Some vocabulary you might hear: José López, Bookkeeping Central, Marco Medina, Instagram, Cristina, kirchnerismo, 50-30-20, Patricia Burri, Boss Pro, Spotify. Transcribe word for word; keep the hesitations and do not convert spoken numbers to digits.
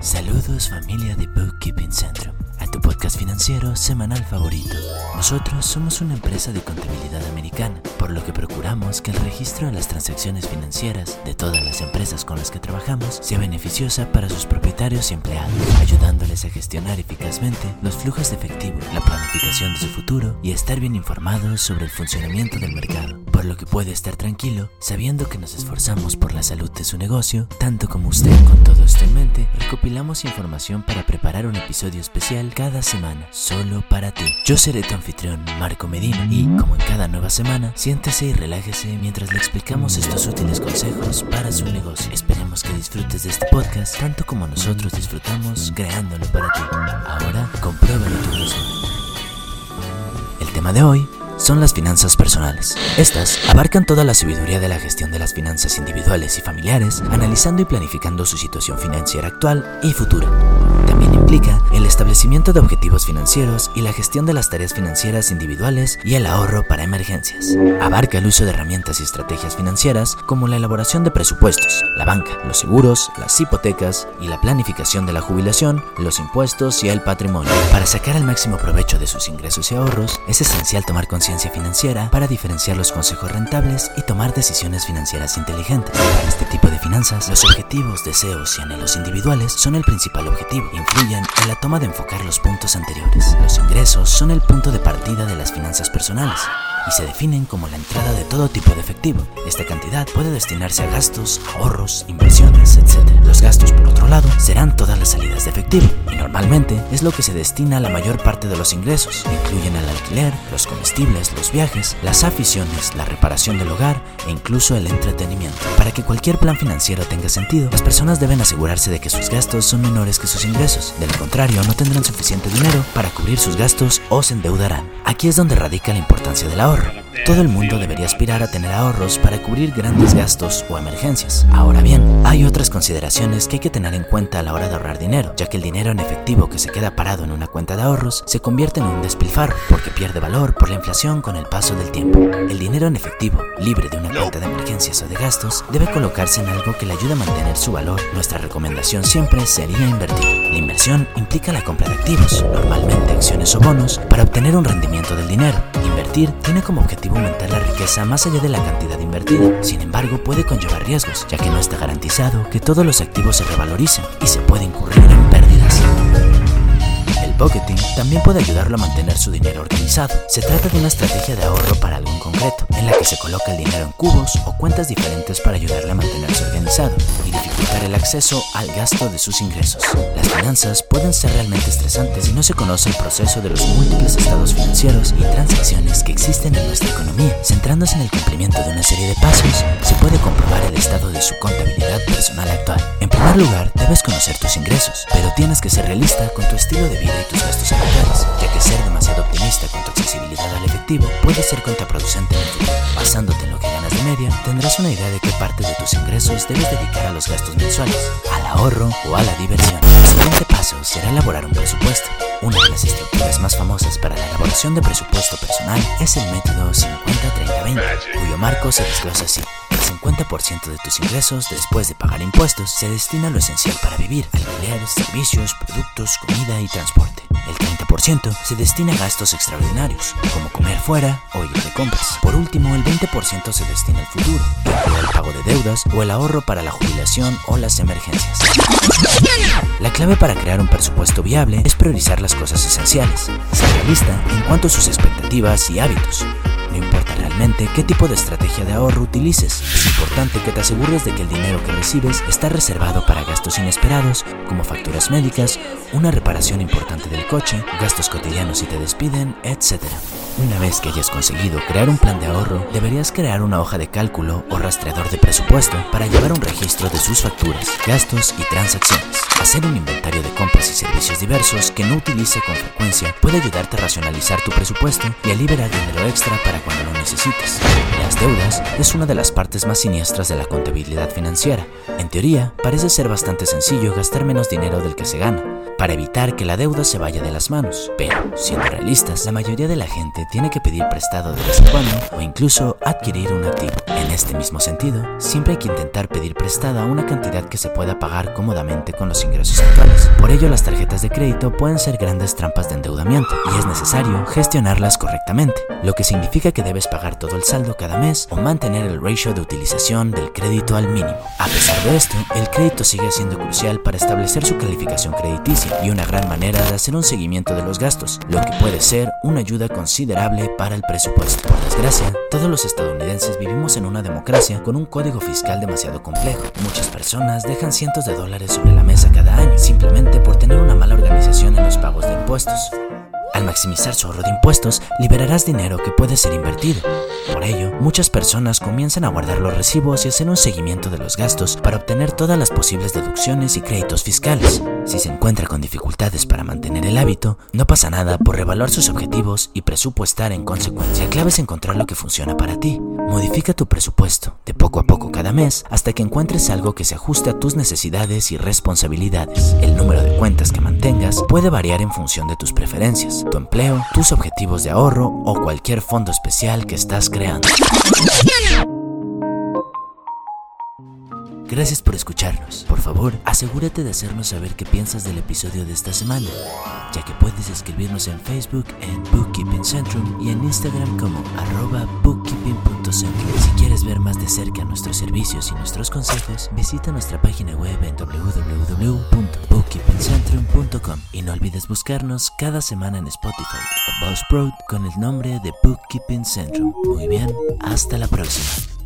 Saludos familia de Bookkeeping Central, a tu podcast financiero semanal favorito. Nosotros somos una empresa de contabilidad americana, por lo que procuramos que el registro de las transacciones financieras de todas las empresas con las que trabajamos sea beneficiosa para sus propietarios y empleados, ayudándoles a gestionar eficazmente los flujos de efectivo, la planificación de su futuro y estar bien informados sobre el funcionamiento del mercado, por lo que puede estar tranquilo sabiendo que nos esforzamos por la salud de su negocio, tanto como usted. Con todo esto en mente, recopilamos información para preparar un episodio especial cada semana, solo para ti. Yo seré tu anfitrión, Marco Medina, y como en cada nueva semana, siéntese y relájese mientras le explicamos estos útiles consejos para su negocio. Esperemos que disfrutes de este podcast tanto como nosotros disfrutamos creándolo para ti. Ahora, compruébalo tú mismo. El tema de hoy son las finanzas personales. Estas abarcan toda la sabiduría de la gestión de las finanzas individuales y familiares, analizando y planificando su situación financiera actual y futura. También implica el establecimiento de objetivos financieros y la gestión de las tareas financieras individuales y el ahorro para emergencias. Abarca el uso de herramientas y estrategias financieras como la elaboración de presupuestos, la banca, los seguros, las hipotecas y la planificación de la jubilación, los impuestos y el patrimonio. Para sacar el máximo provecho de sus ingresos y ahorros, es esencial tomar conciencia financiera para diferenciar los consejos rentables y tomar decisiones financieras inteligentes. Para este tipo de finanzas, los objetivos, deseos y anhelos individuales son el principal objetivo. Influyen en la toma de enfocar los puntos anteriores. Los ingresos son el punto de partida de las finanzas personales y se definen como la entrada de todo tipo de efectivo. Esta cantidad puede destinarse a gastos, ahorros, inversiones, etcétera. Los gastos, por otro lado, serán todas las salidas de efectivo y normalmente es lo que se destina a la mayor parte de los ingresos. Incluyen el alquiler, los comestibles, los viajes, las aficiones, la reparación del hogar e incluso el entretenimiento. Para que cualquier plan financiero tenga sentido, las personas deben asegurarse de que sus gastos son menores que sus ingresos. Del contrario, no tendrán suficiente dinero para cubrir sus gastos o se endeudarán. Aquí es donde radica la importancia del ahorro. Todo el mundo debería aspirar a tener ahorros para cubrir grandes gastos o emergencias. Ahora bien, hay otras consideraciones que hay que tener en cuenta a la hora de ahorrar dinero, ya que el dinero en efectivo que se queda parado en una cuenta de ahorros se convierte en un despilfarro, porque pierde valor por la inflación con el paso del tiempo. El dinero en efectivo, libre de una cuenta de emergencias o de gastos, debe colocarse en algo que le ayude a mantener su valor. Nuestra recomendación siempre sería invertir. La inversión implica la compra de activos, normalmente acciones o bonos, para obtener un rendimiento del dinero. Invertir tiene como objetivo aumentar la riqueza más allá de la cantidad invertida. Sin embargo, puede conllevar riesgos, ya que no está garantizado que todos los activos se revaloricen y se puede incurrir en pérdidas. El pocketing también puede ayudarlo a mantener su dinero organizado. Se trata de una estrategia de ahorro para algo en concreto, en la que se coloca el dinero en cubos o cuentas diferentes para ayudarle a mantenerse organizado y dificultar el acceso al gasto de sus ingresos. Las finanzas pueden ser realmente estresantes si no se conoce el proceso de los múltiples estados financieros y transacciones que existen en nuestra economía. Centrándose en el cumplimiento de una serie de pasos, se puede comprobar el estado de su contabilidad personal actual. En primer lugar, debes conocer tus ingresos, pero tienes que ser realista con tu estilo de vida y tus gastos habituales, ya que ser demasiado optimista con tu accesibilidad al efectivo puede ser contraproducente en el futuro. Basándote en lo que ganas de media, tendrás una idea de qué parte de tus ingresos debes dedicar a los gastos mensuales, al ahorro o a la diversión. El siguiente paso será elaborar un presupuesto. Una de las estructuras más famosas para la elaboración de presupuesto personal es el método cincuenta treinta veinte, cuyo marco se desglosa así. cincuenta por ciento de tus ingresos después de pagar impuestos se destina a lo esencial para vivir: alquiler, servicios, productos, comida y transporte. El treinta por ciento se destina a gastos extraordinarios, como comer fuera o ir de compras. Por último, el veinte por ciento se destina al futuro, el pago de deudas o el ahorro para la jubilación o las emergencias. La clave para crear un presupuesto viable es priorizar las cosas esenciales. Ser realista en cuanto a sus expectativas y hábitos. No importa realmente qué tipo de estrategia de ahorro utilices, es importante que te asegures de que el dinero que recibes está reservado para gastos inesperados, como facturas médicas, una reparación importante del coche, gastos cotidianos si te despiden, etcétera. Una vez que hayas conseguido crear un plan de ahorro, deberías crear una hoja de cálculo o rastreador de presupuesto para llevar un registro de sus facturas, gastos y transacciones. Hacer un inventario de compras y servicios diversos que no utilice con frecuencia puede ayudarte a racionalizar tu presupuesto y a liberar dinero extra para cuando lo necesites. Las deudas es una de las partes más siniestras de la contabilidad financiera. En teoría, parece ser bastante sencillo gastar menos dinero del que se gana, para evitar que la deuda se vaya de las manos. Pero, siendo realistas, la mayoría de la gente tiene que pedir prestado de vez en cuando o incluso adquirir un activo. En este mismo sentido, siempre hay que intentar pedir prestada una cantidad que se pueda pagar cómodamente con los ingresos actuales. Por ello, las tarjetas de crédito pueden ser grandes trampas de endeudamiento y es necesario gestionarlas correctamente, lo que significa que debes pagar todo el saldo cada mes o mantener el ratio de utilización del crédito al mínimo. A pesar de esto, el crédito sigue siendo crucial para establecer su calificación crediticia y una gran manera de hacer un seguimiento de los gastos, lo que puede ser una ayuda considerable para el presupuesto. Por desgracia, todos los estadounidenses vivimos en una democracia con un código fiscal demasiado complejo. Muchas personas dejan cientos de dólares sobre la mesa cada año simplemente por tener una mala organización en los pagos de impuestos. Al maximizar su ahorro de impuestos, liberarás dinero que puede ser invertido. Por ello, muchas personas comienzan a guardar los recibos y hacer un seguimiento de los gastos para obtener todas las posibles deducciones y créditos fiscales. Si se encuentra con dificultades para mantener el hábito, no pasa nada por reevaluar sus objetivos y presupuestar en consecuencia. La clave es encontrar lo que funciona para ti. Modifica tu presupuesto de poco a poco cada mes hasta que encuentres algo que se ajuste a tus necesidades y responsabilidades. El número de cuentas que mantengas puede variar en función de tus preferencias, tu empleo, tus objetivos de ahorro o cualquier fondo especial que estás creando. Gracias por escucharnos. Por favor, asegúrate de hacernos saber qué piensas del episodio de esta semana, ya que puedes escribirnos en Facebook en Bookkeeping Central y en Instagram como arroba bookkeeping punto central. Si quieres ver más de cerca nuestros servicios y nuestros consejos, visita nuestra página web en doble u doble u doble u punto bookkeeping central punto com y no olvides buscarnos cada semana en Spotify o Boss Pro con el nombre de Bookkeeping Central. Muy bien, hasta la próxima.